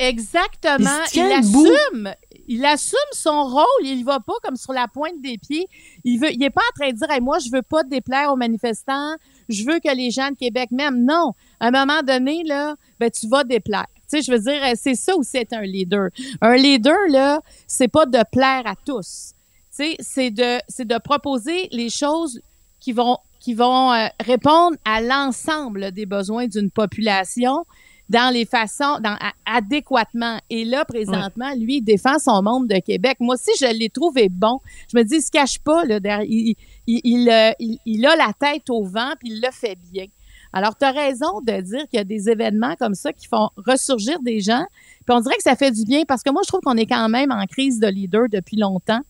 exactement. Il, il assume. Il assume son rôle, il va pas comme sur la pointe des pieds. Il veut, il est pas en train de dire, hey, moi, je veux pas déplaire aux manifestants, je veux que les gens de Québec m'aiment. Non, à un moment donné, là, ben, tu vas déplaire. Tu sais, je veux dire, c'est ça où c'est un leader. Un leader, là, c'est pas de plaire à tous. Tu sais, c'est de, c'est de proposer les choses qui vont, qui vont euh, répondre à l'ensemble des besoins d'une population. Dans les façons, dans, à, adéquatement. Et là, présentement, ouais. lui, il défend son monde de Québec. Moi aussi, je l'ai trouvé bon. Je me dis, il se cache pas, là, derrière, il, il, il, il, il a la tête au vent, puis il le fait bien. Alors, tu as raison de dire qu'il y a des événements comme ça qui font ressurgir des gens, puis on dirait que ça fait du bien, parce que moi, je trouve qu'on est quand même en crise de leader depuis longtemps.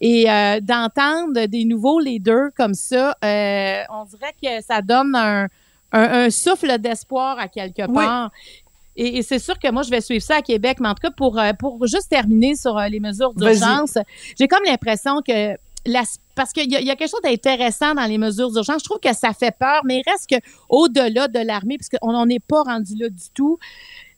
Et euh, d'entendre des nouveaux leaders comme ça, euh, on dirait que ça donne un... Un, un souffle d'espoir à quelque part. Oui. Et, et c'est sûr que moi, je vais suivre ça à Québec. Mais en tout cas, pour, pour juste terminer sur les mesures d'urgence, Vas-y. j'ai comme l'impression que... La, parce qu'il y, y a quelque chose d'intéressant dans les mesures d'urgence. Je trouve que ça fait peur, mais il reste qu'au-delà de l'armée, puisqu'on n'en est pas rendu là du tout.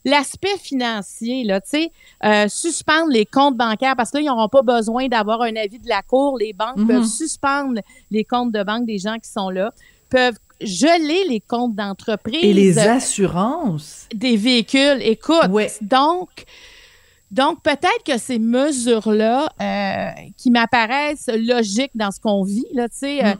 L'aspect financier, là, tu sais, euh, suspendre les comptes bancaires, parce que là, ils n'auront pas besoin d'avoir un avis de la Cour. Les banques mm-hmm. peuvent suspendre les comptes de banque des gens qui sont là, peuvent geler les comptes d'entreprise. Et les assurances. Des véhicules. Écoute, ouais. donc, donc peut-être que ces mesures-là euh, qui m'apparaissent logiques dans ce qu'on vit, là, tu sais, mm.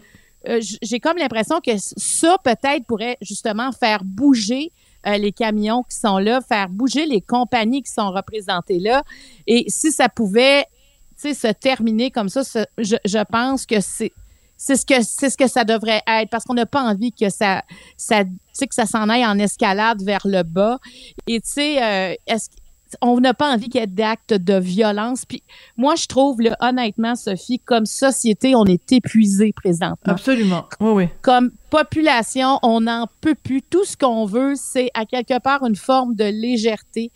euh, j'ai comme l'impression que ça, peut-être, pourrait justement faire bouger euh, les camions qui sont là, faire bouger les compagnies qui sont représentées là. Et si ça pouvait, tu sais, se terminer comme ça, ça je, je pense que c'est C'est ce que c'est ce que ça devrait être, parce qu'on n'a pas envie que ça ça tu sais que ça s'en aille en escalade vers le bas. Et tu sais euh, est-ce on n'a pas envie qu'il y ait d'actes de violence. Puis moi, je trouve, là, honnêtement, Sophie, comme société, on est épuisé présentement. Absolument, oui, oui. Comme population, on n'en peut plus. Tout ce qu'on veut, c'est à quelque part une forme de légèreté.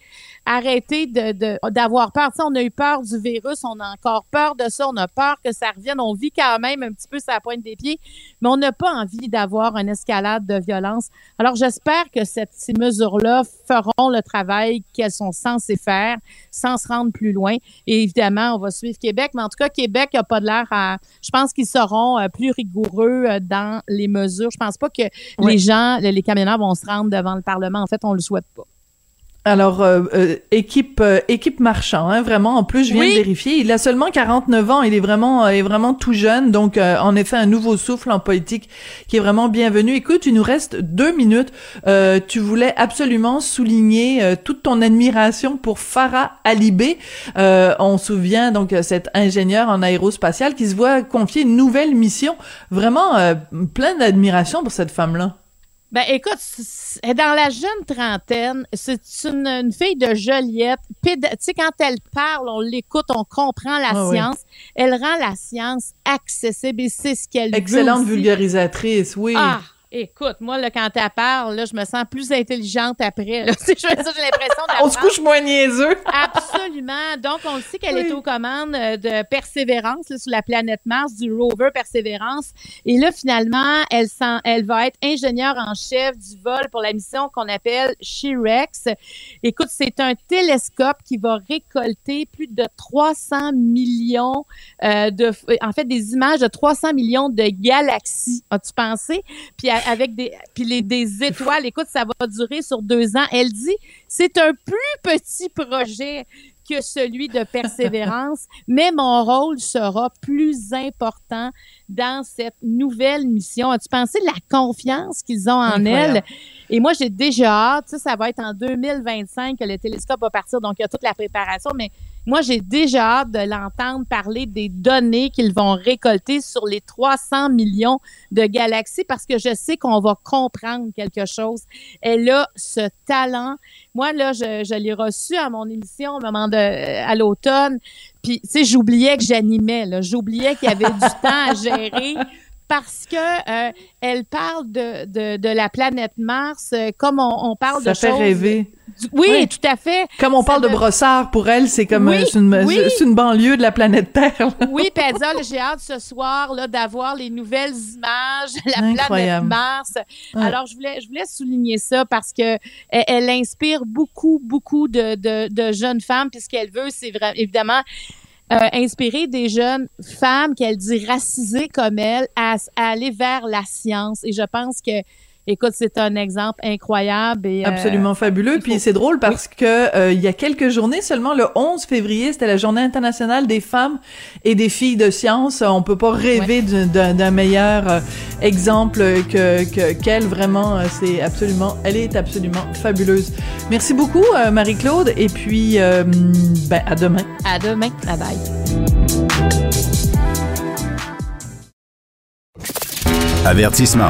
Arrêter de, de, d'avoir peur. Tu sais, on a eu peur du virus, on a encore peur de ça, on a peur que ça revienne. On vit quand même un petit peu sur la pointe des pieds, mais on n'a pas envie d'avoir une escalade de violence. Alors, j'espère que cette, ces mesures-là feront le travail qu'elles sont censées faire sans se rendre plus loin. Et évidemment, on va suivre Québec, mais en tout cas, Québec n'a pas de l'air à... Je pense qu'ils seront plus rigoureux dans les mesures. Je pense pas que oui. les gens, les camionneurs vont se rendre devant le Parlement. En fait, on le souhaite pas. Alors, euh, euh, équipe euh, équipe Marchand, hein, vraiment, en plus, je viens oui. de vérifier, il a seulement quarante-neuf ans, il est vraiment euh, est vraiment tout jeune, donc euh, en effet, un nouveau souffle en politique qui est vraiment bienvenu. Écoute, il nous reste deux minutes, euh, tu voulais absolument souligner euh, toute ton admiration pour Farah Alibé, euh, on se souvient donc cette ingénieure en aérospatiale qui se voit confier une nouvelle mission, vraiment euh, plein d'admiration pour cette femme-là. Ben, écoute, elle est dans la jeune trentaine, c'est une, une fille de Joliette. Péda- tu sais, quand elle parle, on l'écoute, on comprend la ah, science. Oui. Elle rend la science accessible et c'est ce qu'elle Excellente veut. Excellente vulgarisatrice, oui. Ah, écoute, moi, là, quand elle parle, là, je me sens plus intelligente après. Là. Je, j'ai l'impression on se couche moins niaiseux. Absolument. Donc, on le sait qu'elle oui. est aux commandes de Perseverance, là, sur la planète Mars, du rover Perseverance. Et là, finalement, elle, s'en, elle va être ingénieure en chef du vol pour la mission qu'on appelle SPHEREx. Écoute, c'est un télescope qui va récolter plus de trois cents millions euh, de... En fait, des images de trois cents millions de galaxies. As-tu pensé? Puis, avec des, puis les, des étoiles. Écoute, ça va durer sur deux ans. Elle dit, c'est un plus petit projet que celui de Persévérance, mais mon rôle sera plus important dans cette nouvelle mission. As-tu pensé la confiance qu'ils ont en Incroyable. Elle? Et moi, j'ai déjà hâte. Tu sais, ça va être en deux mille vingt-cinq que le télescope va partir, donc il y a toute la préparation, mais moi, j'ai déjà hâte de l'entendre parler des données qu'ils vont récolter sur les trois cents millions de galaxies parce que je sais qu'on va comprendre quelque chose. Elle a ce talent. Moi, là, je, je l'ai reçue à mon émission au moment de, à l'automne. Puis, tu sais, j'oubliais que j'animais, là. J'oubliais qu'il y avait du temps à gérer. Parce que euh, elle parle de, de, de la planète Mars, euh, comme on, on parle ça de choses... Ça fait rêver. Du, oui, oui, tout à fait. Comme on ça parle me... de Brossard, pour elle, c'est comme oui, euh, c'est, une, oui. c'est une banlieue de la planète Terre. Là. Oui, puis elle dit, oh, j'ai hâte ce soir là, d'avoir les nouvelles images de la Incroyable. Planète Mars. Ouais. Alors, je voulais, je voulais souligner ça parce que elle, elle inspire beaucoup, beaucoup de, de, de jeunes femmes. Puis ce qu'elle veut, c'est vraiment, évidemment... Euh, inspirer des jeunes femmes qu'elle dit racisées comme elle à, à aller vers la science. Et je pense que écoute, c'est un exemple incroyable et absolument euh, fabuleux. Puis faut... c'est drôle parce oui. que euh, il y a quelques journées seulement, le onze février, c'était la Journée internationale des femmes et des filles de science. On peut pas rêver oui. d'un, d'un meilleur euh, exemple que, que qu'elle. Vraiment, c'est absolument, elle est absolument fabuleuse. Merci beaucoup, euh, Marie-Claude. Et puis, euh, ben à demain. À demain. Bye bye. Avertissement.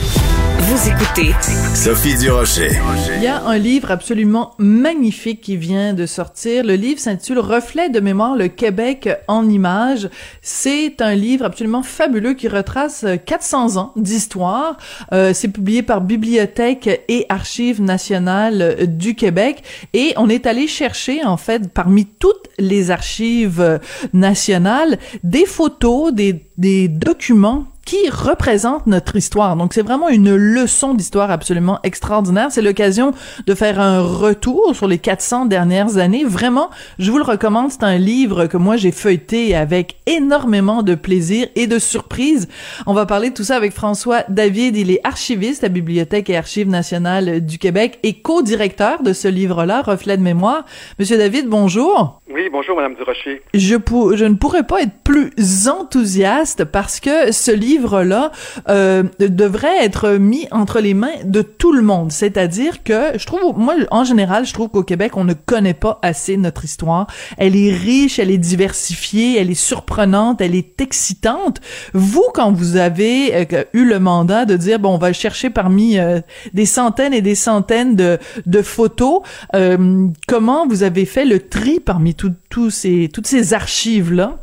Vous écoutez Sophie Durocher. Il y a un livre absolument magnifique qui vient de sortir. Le livre s'intitule « Reflets de mémoire, le Québec en images ». C'est un livre absolument fabuleux qui retrace quatre cents ans d'histoire. Euh, c'est publié par Bibliothèque et Archives nationales du Québec. Et on est allé chercher, en fait, parmi toutes les archives nationales, des photos, des, des documents qui représente notre histoire. Donc, c'est vraiment une leçon d'histoire absolument extraordinaire. C'est l'occasion de faire un retour sur les quatre cents dernières années. Vraiment, je vous le recommande. C'est un livre que moi, j'ai feuilleté avec énormément de plaisir et de surprise. On va parler de tout ça avec François David. Il est archiviste à Bibliothèque et Archives nationales du Québec et co-directeur de ce livre-là, Reflets de mémoire. Monsieur David, bonjour. Oui, bonjour, Madame Durocher. Je, pour, je ne pourrais pas être plus enthousiaste parce que ce livre livre-là euh, devrait être mis entre les mains de tout le monde. C'est-à-dire que, je trouve, moi, en général, je trouve qu'au Québec, on ne connaît pas assez notre histoire. Elle est riche, elle est diversifiée, elle est surprenante, elle est excitante. Vous, quand vous avez euh, eu le mandat de dire, bon, on va chercher parmi euh, des centaines et des centaines de, de photos, euh, comment vous avez fait le tri parmi tout, tout ces, toutes ces archives-là?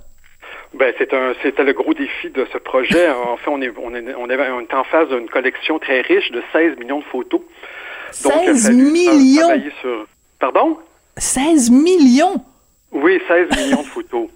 Ben, c'est un, c'était le gros défi de ce projet. En fait, on est, on est, on avait, on est en face d'une collection très riche de seize millions de photos. Donc, seize millions! Sur... Pardon? seize millions! Oui, seize millions de photos.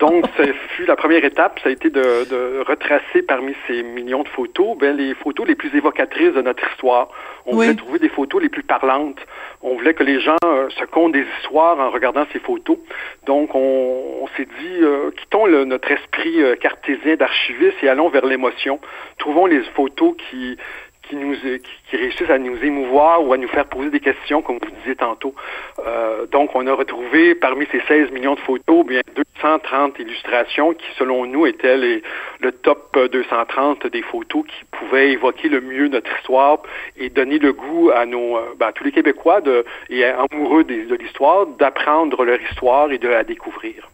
Donc, ça fut la première étape, ça a été de, de retracer parmi ces millions de photos, ben, les photos les plus évocatrices de notre histoire. On oui. voulait trouver des photos les plus parlantes. On voulait que les gens euh, se content des histoires en regardant ces photos. Donc, on, on s'est dit, euh, quittons le, notre esprit euh, cartésien d'archiviste et allons vers l'émotion. Trouvons les photos qui... qui nous qui, qui réussissent à nous émouvoir ou à nous faire poser des questions, comme vous disiez tantôt. Euh, donc, on a retrouvé parmi ces seize millions de photos, bien deux cent trente illustrations qui, selon nous, étaient les, le top deux cent trente des photos qui pouvaient évoquer le mieux notre histoire et donner le goût à nos, ben, à tous les Québécois de, et amoureux de, de l'histoire, d'apprendre leur histoire et de la découvrir.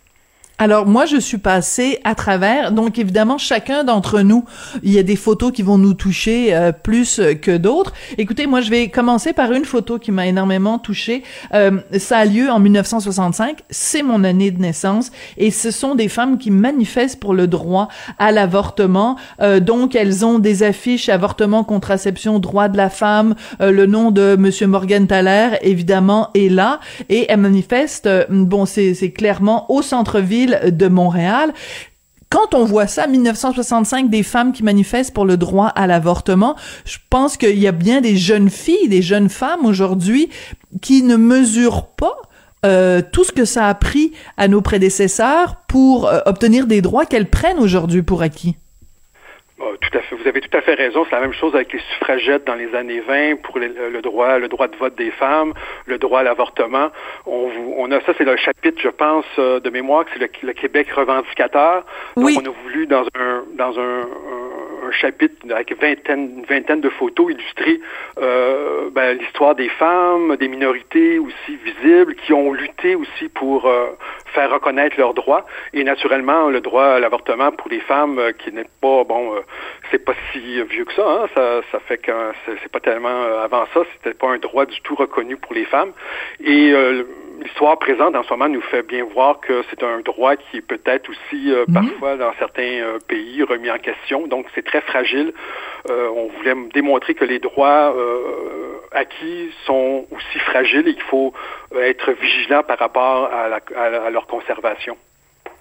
Alors, moi, je suis passée à travers, donc évidemment, chacun d'entre nous, il y a des photos qui vont nous toucher euh, plus que d'autres. Écoutez, moi, je vais commencer par une photo qui m'a énormément touchée. Euh, ça a lieu en mille neuf cent soixante-cinq, c'est mon année de naissance, et ce sont des femmes qui manifestent pour le droit à l'avortement. Euh, donc, elles ont des affiches « Avortement, contraception, droit de la femme euh, », le nom de Monsieur Morgan Thaler, évidemment, est là, et elles manifestent, euh, bon, c'est, c'est clairement au centre-ville de Montréal. Quand on voit ça, mille neuf cent soixante-cinq, des femmes qui manifestent pour le droit à l'avortement, je pense qu'il y a bien des jeunes filles, des jeunes femmes aujourd'hui qui ne mesurent pas euh, tout ce que ça a pris à nos prédécesseurs pour euh, obtenir des droits qu'elles prennent aujourd'hui pour acquis. Tout à fait. Vous avez tout à fait raison. C'est la même chose avec les suffragettes dans les années vingt pour les, le droit, le droit de vote des femmes, le droit à l'avortement. On, on a ça, c'est le chapitre, je pense, de mémoire, que c'est le, le Québec revendicateur. Donc, oui. On a voulu dans un, dans un, un, un chapitre avec vingtaine, une vingtaine de photos illustrer euh, ben, l'histoire des femmes, des minorités aussi visibles qui ont lutté aussi pour euh, faire reconnaître leurs droits et naturellement le droit à l'avortement pour les femmes euh, qui n'est pas bon. Euh, c'est pas si vieux que ça, hein? ça, ça fait que c'est, c'est pas tellement euh, avant ça, c'était pas un droit du tout reconnu pour les femmes. Et euh, l'histoire présente en ce moment nous fait bien voir que c'est un droit qui est peut-être aussi euh, parfois dans certains euh, pays remis en question. Donc c'est très fragile. Euh, on voulait démontrer que les droits euh, acquis sont aussi fragiles et qu'il faut être vigilant par rapport à, la, à, à leur conservation.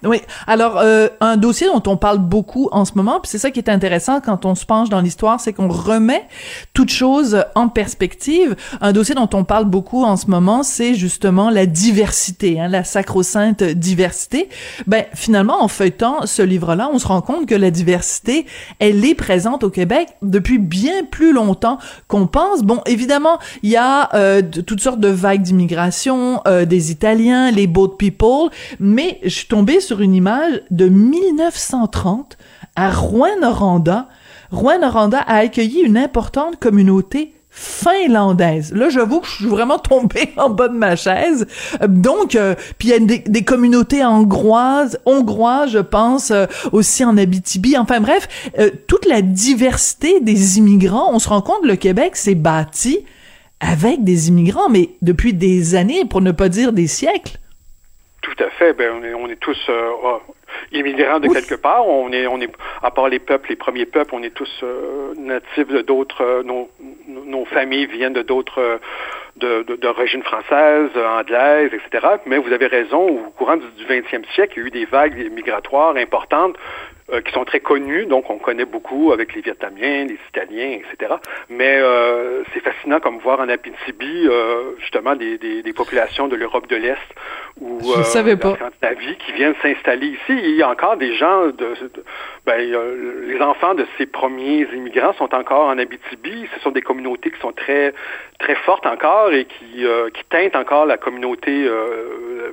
Oui. Alors, euh, un dossier dont on parle beaucoup en ce moment, puis c'est ça qui est intéressant quand on se penche dans l'histoire, c'est qu'on remet toute chose en perspective. Un dossier dont on parle beaucoup en ce moment, c'est justement la diversité, hein, la sacro-sainte diversité. Ben, finalement, en feuilletant ce livre-là, on se rend compte que la diversité, elle est présente au Québec depuis bien plus longtemps qu'on pense. Bon, évidemment, il y a euh, de, toutes sortes de vagues d'immigration, euh, des Italiens, les boat people, mais je suis tombée sur sur une image de mille neuf cent trente à Rouyn-Noranda. Rouyn-Noranda a accueilli une importante communauté finlandaise. Là, j'avoue que je suis vraiment tombée en bas de ma chaise. Donc, euh, puis il y a des, des communautés hongroises, hongroises, je pense, euh, aussi en Abitibi. Enfin bref, euh, toute la diversité des immigrants, on se rend compte, le Québec s'est bâti avec des immigrants, mais depuis des années, pour ne pas dire des siècles. Tout à fait. Ben, on est, on est tous euh, oh, immigrants de oui. quelque part. On est, on est, à part les peuples, les premiers peuples, on est tous euh, natifs de d'autres. Euh, nos, nos familles viennent de d'autres. Euh, De, de, d'origine française, anglaise, et cetera. Mais vous avez raison, au courant du, du vingtième siècle, il y a eu des vagues migratoires importantes euh, qui sont très connues, donc on connaît beaucoup avec les Vietnamiens, les Italiens, et cetera. Mais euh, c'est fascinant comme voir en Abitibi, euh, justement, des, des, des populations de l'Europe de l'Est ou euh, de la Scandinavie qui viennent s'installer ici. Et il y a encore des gens, de, de, ben, euh, les enfants de ces premiers immigrants sont encore en Abitibi. Ce sont des communautés qui sont très, très fortes encore, et qui, euh, qui teinte encore la communauté, euh,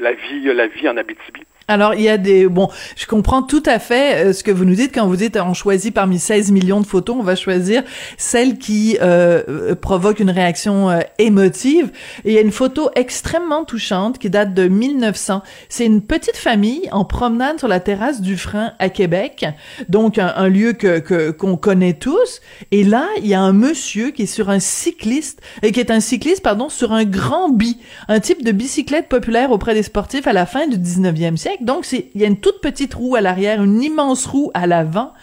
la vie, la vie en Abitibi. Alors, il y a des... Bon, je comprends tout à fait euh, ce que vous nous dites quand vous dites on choisit parmi seize millions de photos, on va choisir celle qui euh, provoque une réaction euh, émotive. Et il y a une photo extrêmement touchante qui date de mille neuf cents. C'est une petite famille en promenade sur la terrasse du Frein à Québec, donc un, un lieu que, que qu'on connaît tous. Et là, il y a un monsieur qui est sur un cycliste, euh, qui est un cycliste, pardon, sur un grand bi, un type de bicyclette populaire auprès des sportifs à la fin du dix-neuvième siècle. Donc, c'est, il y a une toute petite roue à l'arrière, une immense roue à l'avant.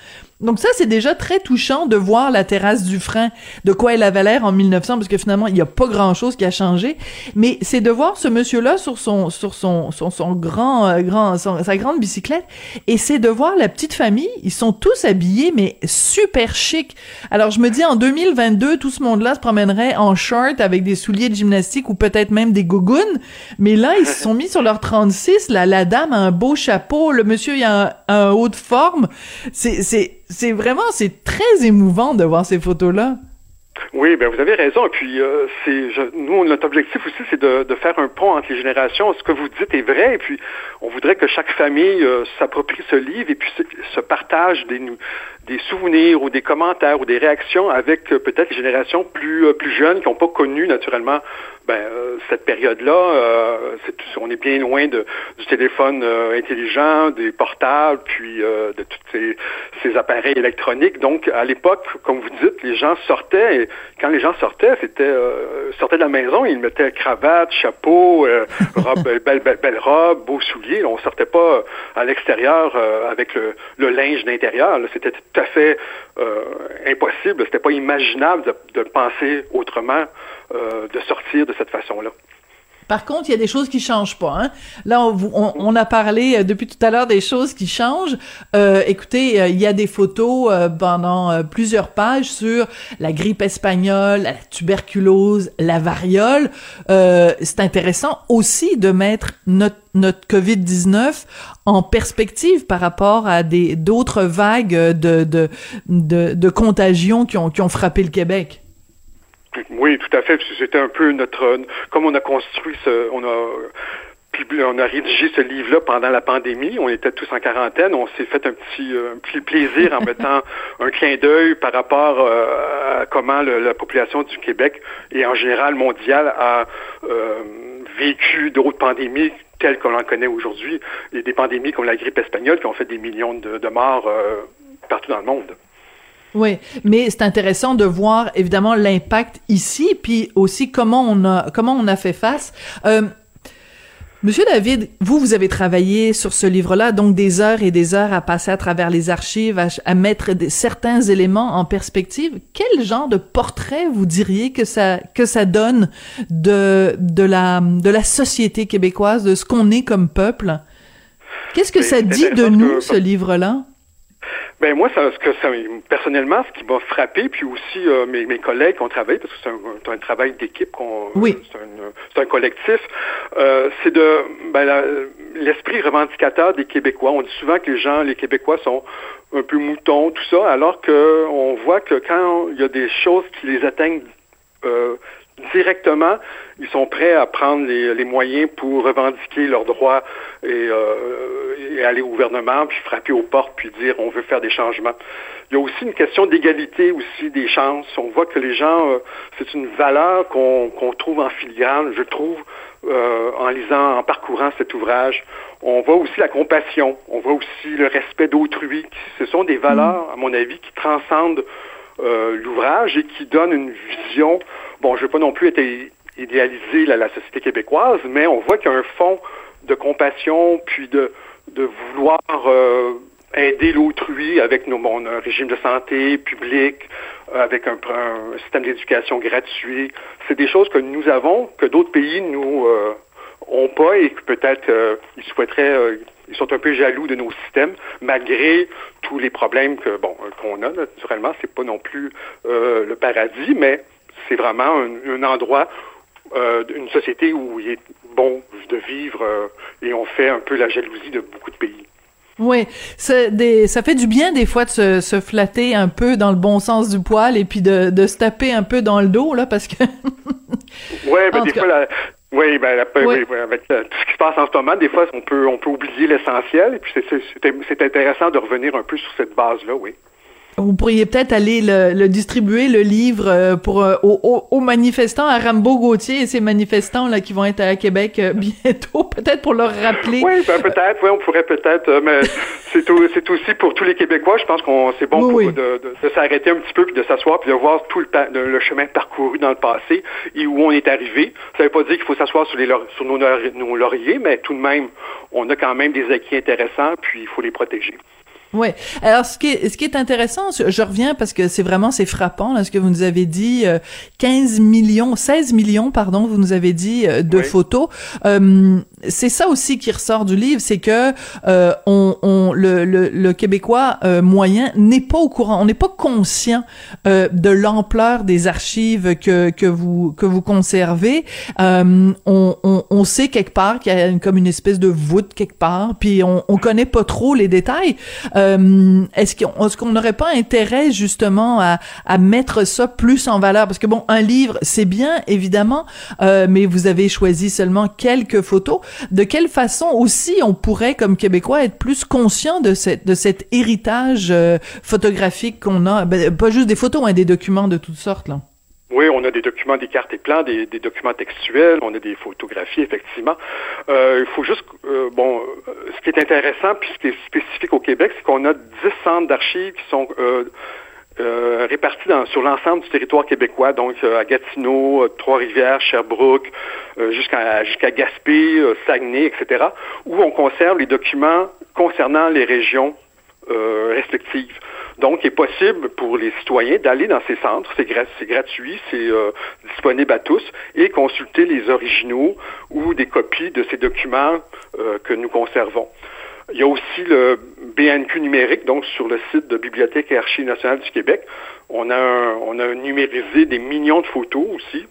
Donc ça, c'est déjà très touchant de voir la terrasse du Frein, de quoi elle avait l'air en mille neuf cents, parce que finalement, il n'y a pas grand-chose qui a changé. Mais c'est de voir ce monsieur-là sur son, sur son, son, son grand, euh, grand, son, sa grande bicyclette, et c'est de voir la petite famille. Ils sont tous habillés, mais super chic. Alors je me dis, en deux mille vingt-deux, tout ce monde-là se promènerait en short avec des souliers de gymnastique ou peut-être même des gougounes. Mais là, ils se sont mis sur leur trente-six. La, la dame a un beau chapeau, le monsieur il a un, un haut de forme. C'est, c'est c'est vraiment, c'est très émouvant de voir ces photos-là. Oui, ben vous avez raison. Et puis, euh, c'est, je, nous, notre objectif aussi, c'est de, de faire un pont entre les générations. Ce que vous dites est vrai. Et puis, on voudrait que chaque famille euh, s'approprie ce livre et puis se, se partage des, des souvenirs ou des commentaires ou des réactions avec euh, peut-être les générations plus, euh, plus jeunes qui n'ont pas connu, naturellement, ben, euh, cette période-là. Euh, c'est, on est bien loin de, du téléphone euh, intelligent, des portables, puis euh, de tous ces, ces appareils électroniques. Donc, à l'époque, comme vous dites, les gens sortaient. Et, quand les gens sortaient, c'était euh, sortaient de la maison, ils mettaient cravate, chapeau, euh, robe, belle, belle, belle robe, beaux souliers. On sortait pas à l'extérieur euh, avec le, le linge d'intérieur. Là, c'était tout à fait euh, impossible, c'était pas imaginable de, de penser autrement, euh, de sortir de cette façon-là. Par contre, il y a des choses qui changent pas, hein. Là, on, on, on a parlé depuis tout à l'heure des choses qui changent. Euh, écoutez, il y a des photos euh, pendant plusieurs pages sur la grippe espagnole, la tuberculose, la variole. Euh, c'est intéressant aussi de mettre notre notre covid dix-neuf en perspective par rapport à des d'autres vagues de de de, de contagions qui ont qui ont frappé le Québec. Oui, tout à fait. C'était un peu notre... Comme on a construit ce... On a... On a rédigé ce livre-là pendant la pandémie. On était tous en quarantaine. On s'est fait un petit, un petit plaisir en mettant un clin d'œil par rapport euh, à comment le, la population du Québec et en général mondiale a euh, vécu d'autres pandémies telles qu'on en connaît aujourd'hui et des pandémies comme la grippe espagnole qui ont fait des millions de, de morts euh, partout dans le monde. Oui, mais c'est intéressant de voir évidemment l'impact ici, puis aussi comment on a comment on a fait face. Euh, Monsieur David, vous vous avez travaillé sur ce livre-là, donc des heures et des heures à passer à travers les archives, à, à mettre des, certains éléments en perspective. Quel genre de portrait vous diriez que ça que ça donne de de la de la société québécoise, de ce qu'on est comme peuple? Qu'est-ce que mais, ça dit de nous que... ce livre-là? Ben moi, ça, ce que ça, personnellement, ce qui m'a frappé, puis aussi euh, mes, mes collègues qui ont travaillé, parce que c'est un, c'est un travail d'équipe, qu'on, oui. c'est, un, c'est un collectif, euh, c'est de ben, la, l'esprit revendicateur des Québécois. On dit souvent que les gens, les Québécois sont un peu moutons, tout ça, alors que on voit que quand il y a des choses qui les atteignent euh, directement, ils sont prêts à prendre les, les moyens pour revendiquer leurs droits et, euh, et aller au gouvernement, puis frapper aux portes, puis dire on veut faire des changements. Il y a aussi une question d'égalité aussi, des chances. On voit que les gens, euh, c'est une valeur qu'on, qu'on trouve en filigrane, je trouve, euh, en lisant, en parcourant cet ouvrage. On voit aussi la compassion, on voit aussi le respect d'autrui. Ce sont des valeurs, à mon avis, qui transcendent euh, l'ouvrage et qui donnent une vision. Bon, je ne veux pas non plus être idéaliser la, la société québécoise, mais on voit qu'il y a un fond de compassion, puis de, de vouloir euh, aider l'autrui avec nos, bon, un régime de santé public, avec un, un système d'éducation gratuit. C'est des choses que nous avons, que d'autres pays nous euh, ont pas et que peut-être euh, ils souhaiteraient... Euh, ils sont un peu jaloux de nos systèmes, malgré tous les problèmes que bon qu'on a, naturellement. C'est pas non plus euh, le paradis, mais... C'est vraiment un, un endroit, euh, une société où il est bon de vivre euh, et on fait un peu la jalousie de beaucoup de pays. Oui, ça, des, ça fait du bien des fois de se, se flatter un peu dans le bon sens du poil et puis de, de se taper un peu dans le dos, là, parce que... Oui, ben des cas... fois... La... Oui, ben la, oui. Avec la, tout ce qui se passe en ce moment, des fois, on peut, on peut oublier l'essentiel et puis c'est, c'est, c'est intéressant de revenir un peu sur cette base-là, oui. Vous pourriez peut-être aller le, le distribuer, le livre, euh, pour euh, aux, aux manifestants, à Rambo Gauthier et ces manifestants là qui vont être à Québec euh, bientôt, peut-être pour leur rappeler. Oui, ben, peut-être, oui, on pourrait peut-être, euh, mais c'est, tout, c'est aussi pour tous les Québécois, je pense qu'on c'est bon oui, pour, oui. De, de, de s'arrêter un petit peu, puis de s'asseoir, puis de voir tout le, pa- le chemin parcouru dans le passé et où on est arrivé. Ça veut pas dire qu'il faut s'asseoir sur, les laur- sur nos, laur- nos lauriers, mais tout de même, on a quand même des acquis intéressants, puis il faut les protéger. Oui. Alors, ce qui est, ce qui est intéressant, je reviens parce que c'est vraiment, c'est frappant, là, ce que vous nous avez dit, euh, quinze millions, seize millions, pardon, vous nous avez dit, euh, de oui. photos. Euh, c'est ça aussi qui ressort du livre, c'est que euh, on, on, le, le, le Québécois euh, moyen n'est pas au courant, on n'est pas conscient euh, de l'ampleur des archives que que vous que vous conservez. Euh, on, on, on sait quelque part qu'il y a une, comme une espèce de voûte quelque part, puis on, on connaît pas trop les détails. Euh, est-ce qu'on est-ce qu'on n'aurait pas intérêt justement à, à mettre ça plus en valeur, parce que bon, un livre c'est bien évidemment, euh, mais vous avez choisi seulement quelques photos. De quelle façon aussi on pourrait, comme Québécois, être plus conscient de cette de cet héritage euh, photographique qu'on a, ben, pas juste des photos, hein, des documents de toutes sortes là. Oui, on a des documents, des cartes et plans, des, des documents textuels, on a des photographies, effectivement. Euh, il faut juste, euh, bon, ce qui est intéressant, puis ce qui est spécifique au Québec, c'est qu'on a dix centres d'archives qui sont euh, Euh, répartis dans, sur l'ensemble du territoire québécois, donc euh, à Gatineau, euh, Trois-Rivières, Sherbrooke, euh, jusqu'à jusqu'à Gaspé, euh, Saguenay, et cetera, où on conserve les documents concernant les régions euh, respectives. Donc, il est possible pour les citoyens d'aller dans ces centres, c'est, gra- c'est gratuit, c'est euh, disponible à tous, et consulter les originaux ou des copies de ces documents euh, que nous conservons. Il y a aussi le B N Q numérique, donc sur le site de Bibliothèque et Archives nationales du Québec. On a, un, on a numérisé des millions de photos aussi,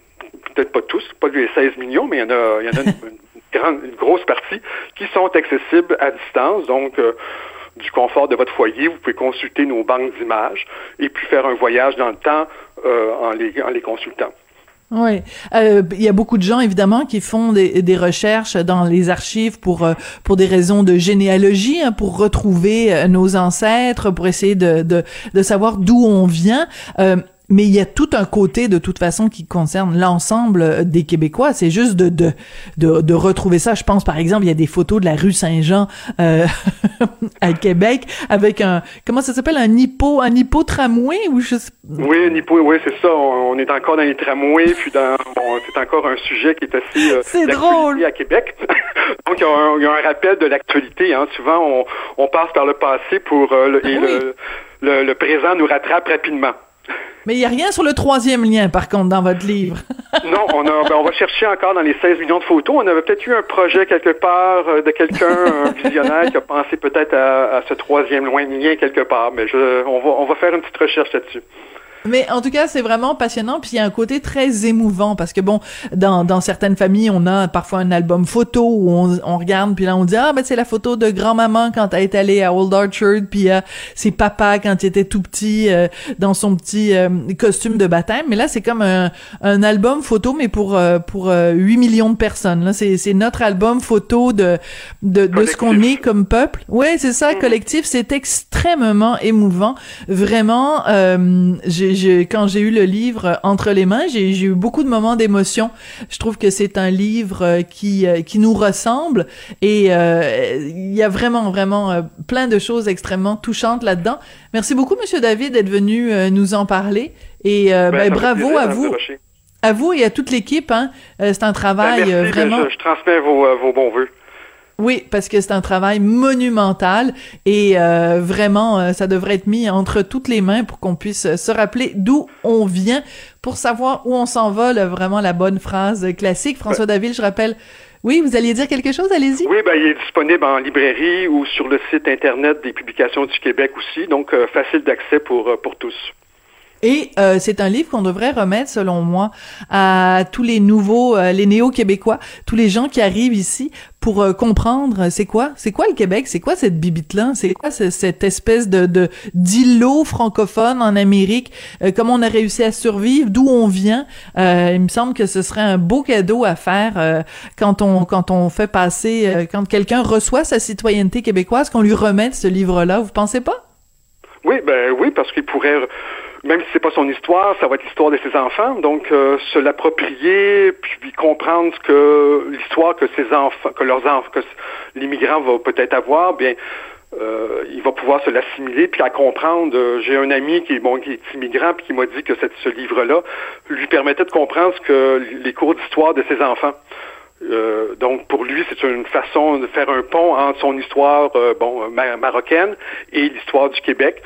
peut-être pas tous, pas les seize millions, mais il y en a, il y en a une, une, grande, une grosse partie qui sont accessibles à distance, donc euh, du confort de votre foyer. Vous pouvez consulter nos banques d'images et puis faire un voyage dans le temps euh, en, les, en les consultant. Oui, euh, il y a beaucoup de gens évidemment qui font des, des recherches dans les archives pour euh, pour des raisons de généalogie, hein, pour retrouver euh, nos ancêtres, pour essayer de de, de savoir d'où on vient. Euh, mais il y a tout un côté de toute façon qui concerne l'ensemble des Québécois. C'est juste de de de, de retrouver ça. Je pense par exemple il y a des photos de la rue Saint-Jean euh, à Québec avec un, comment ça s'appelle, un hippo un hippo tramway ou je sais... Oui, un hippo, oui, c'est ça. On, on est encore dans les tramways, puis dans bon, c'est encore un sujet qui est assez euh, c'est drôle à Québec. Donc il y a un, il y a un rappel de l'actualité, hein. Souvent on on passe par le passé pour euh, le, et oui. le, le le présent nous rattrape rapidement. Mais il n'y a rien sur le troisième lien, par contre, dans votre livre. Non, on, a, ben on va chercher encore dans les seize millions de photos. On avait peut-être eu un projet quelque part euh, de quelqu'un, un visionnaire, qui a pensé peut-être à, à ce troisième lien quelque part. Mais je, on, va, on va faire une petite recherche là-dessus. Mais en tout cas, c'est vraiment passionnant, puis il y a un côté très émouvant, parce que bon, dans dans certaines familles, on a parfois un album photo où on, on regarde, puis là on dit ah ben c'est la photo de grand-maman quand elle est allée à Old Orchard, puis euh, c'est papa quand il était tout petit euh, dans son petit euh, costume de baptême. Mais là, c'est comme un, un album photo, mais pour euh, pour euh, huit millions de personnes. Là, c'est c'est notre album photo de de, de ce qu'on est comme peuple. Ouais, c'est ça, collectif. C'est extrêmement émouvant, vraiment. Euh, j'ai Je, quand j'ai eu le livre entre les mains, j'ai, j'ai eu beaucoup de moments d'émotion. Je trouve que c'est un livre qui qui nous ressemble, et euh, il y a vraiment vraiment plein de choses extrêmement touchantes là-dedans. Merci beaucoup, Monsieur David, d'être venu nous en parler, et euh, ben, ben, bravo plaisir, à vous. Rocher. À vous et à toute l'équipe, hein. C'est un travail ben, merci, vraiment... Je, je transmets vos, vos bons vœux. Oui, parce que c'est un travail monumental, et euh, vraiment, euh, ça devrait être mis entre toutes les mains pour qu'on puisse se rappeler d'où on vient, pour savoir où on s'envole, vraiment la bonne phrase classique. François David, je rappelle... Oui, vous alliez dire quelque chose, allez-y. Oui, ben, il est disponible en librairie ou sur le site Internet des Publications du Québec aussi, donc euh, facile d'accès pour euh, pour tous. Et euh, c'est un livre qu'on devrait remettre, selon moi, à tous les nouveaux, euh, les néo-québécois, tous les gens qui arrivent ici pour euh, comprendre c'est quoi, c'est quoi le Québec, c'est quoi cette bibite-là, c'est quoi c'est, cette espèce de, de d'îlot francophone en Amérique, euh, comment on a réussi à survivre, d'où on vient. Euh, il me semble que ce serait un beau cadeau à faire euh, quand on quand on fait passer, euh, quand quelqu'un reçoit sa citoyenneté québécoise, qu'on lui remette ce livre-là. Vous pensez pas? Oui, ben oui, parce qu'il pourrait... Même si c'est pas son histoire, ça va être l'histoire de ses enfants. Donc, euh, se l'approprier, puis comprendre que l'histoire que ses enfants, que leurs enfants, que l'immigrant va peut-être avoir, bien, euh, il va pouvoir se l'assimiler, puis la comprendre. Euh, j'ai un ami qui est bon, qui est immigrant, puis qui m'a dit que cette, ce livre-là lui permettait de comprendre ce que les cours d'histoire de ses enfants. Euh, donc, pour lui, c'est une façon de faire un pont entre son histoire, euh, bon, mar- marocaine et l'histoire du Québec,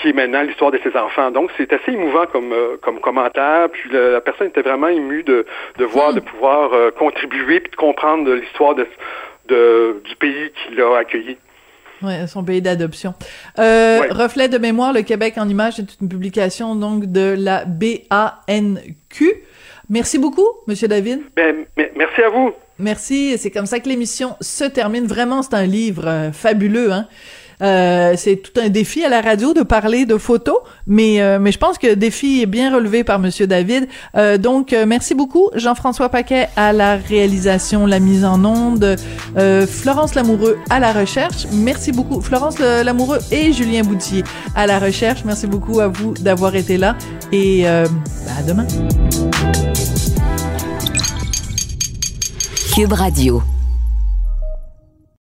qui est maintenant l'histoire de ses enfants. Donc, c'est assez émouvant comme euh, comme commentaire. Puis la, la personne était vraiment émue de de voir, mmh. de pouvoir euh, contribuer puis de comprendre l'histoire de de, du pays qui l'a accueilli. Oui, son pays d'adoption. Euh, ouais. Reflet de mémoire, le Québec en images, c'est une publication donc de la B A N Q. Merci beaucoup, Monsieur David. Ben, merci à vous. Merci, c'est comme ça que l'émission se termine. Vraiment, c'est un livre euh, fabuleux, hein. Euh, c'est tout un défi à la radio de parler de photos, mais euh, mais je pense que le défi est bien relevé par Monsieur David. Euh, donc euh, merci beaucoup Jean-François Paquet à la réalisation, la mise en onde, euh, Florence Lamoureux à la recherche. Merci beaucoup Florence Lamoureux et Julien Boutier à la recherche. Merci beaucoup à vous d'avoir été là et euh, bah, à demain. Cube Radio.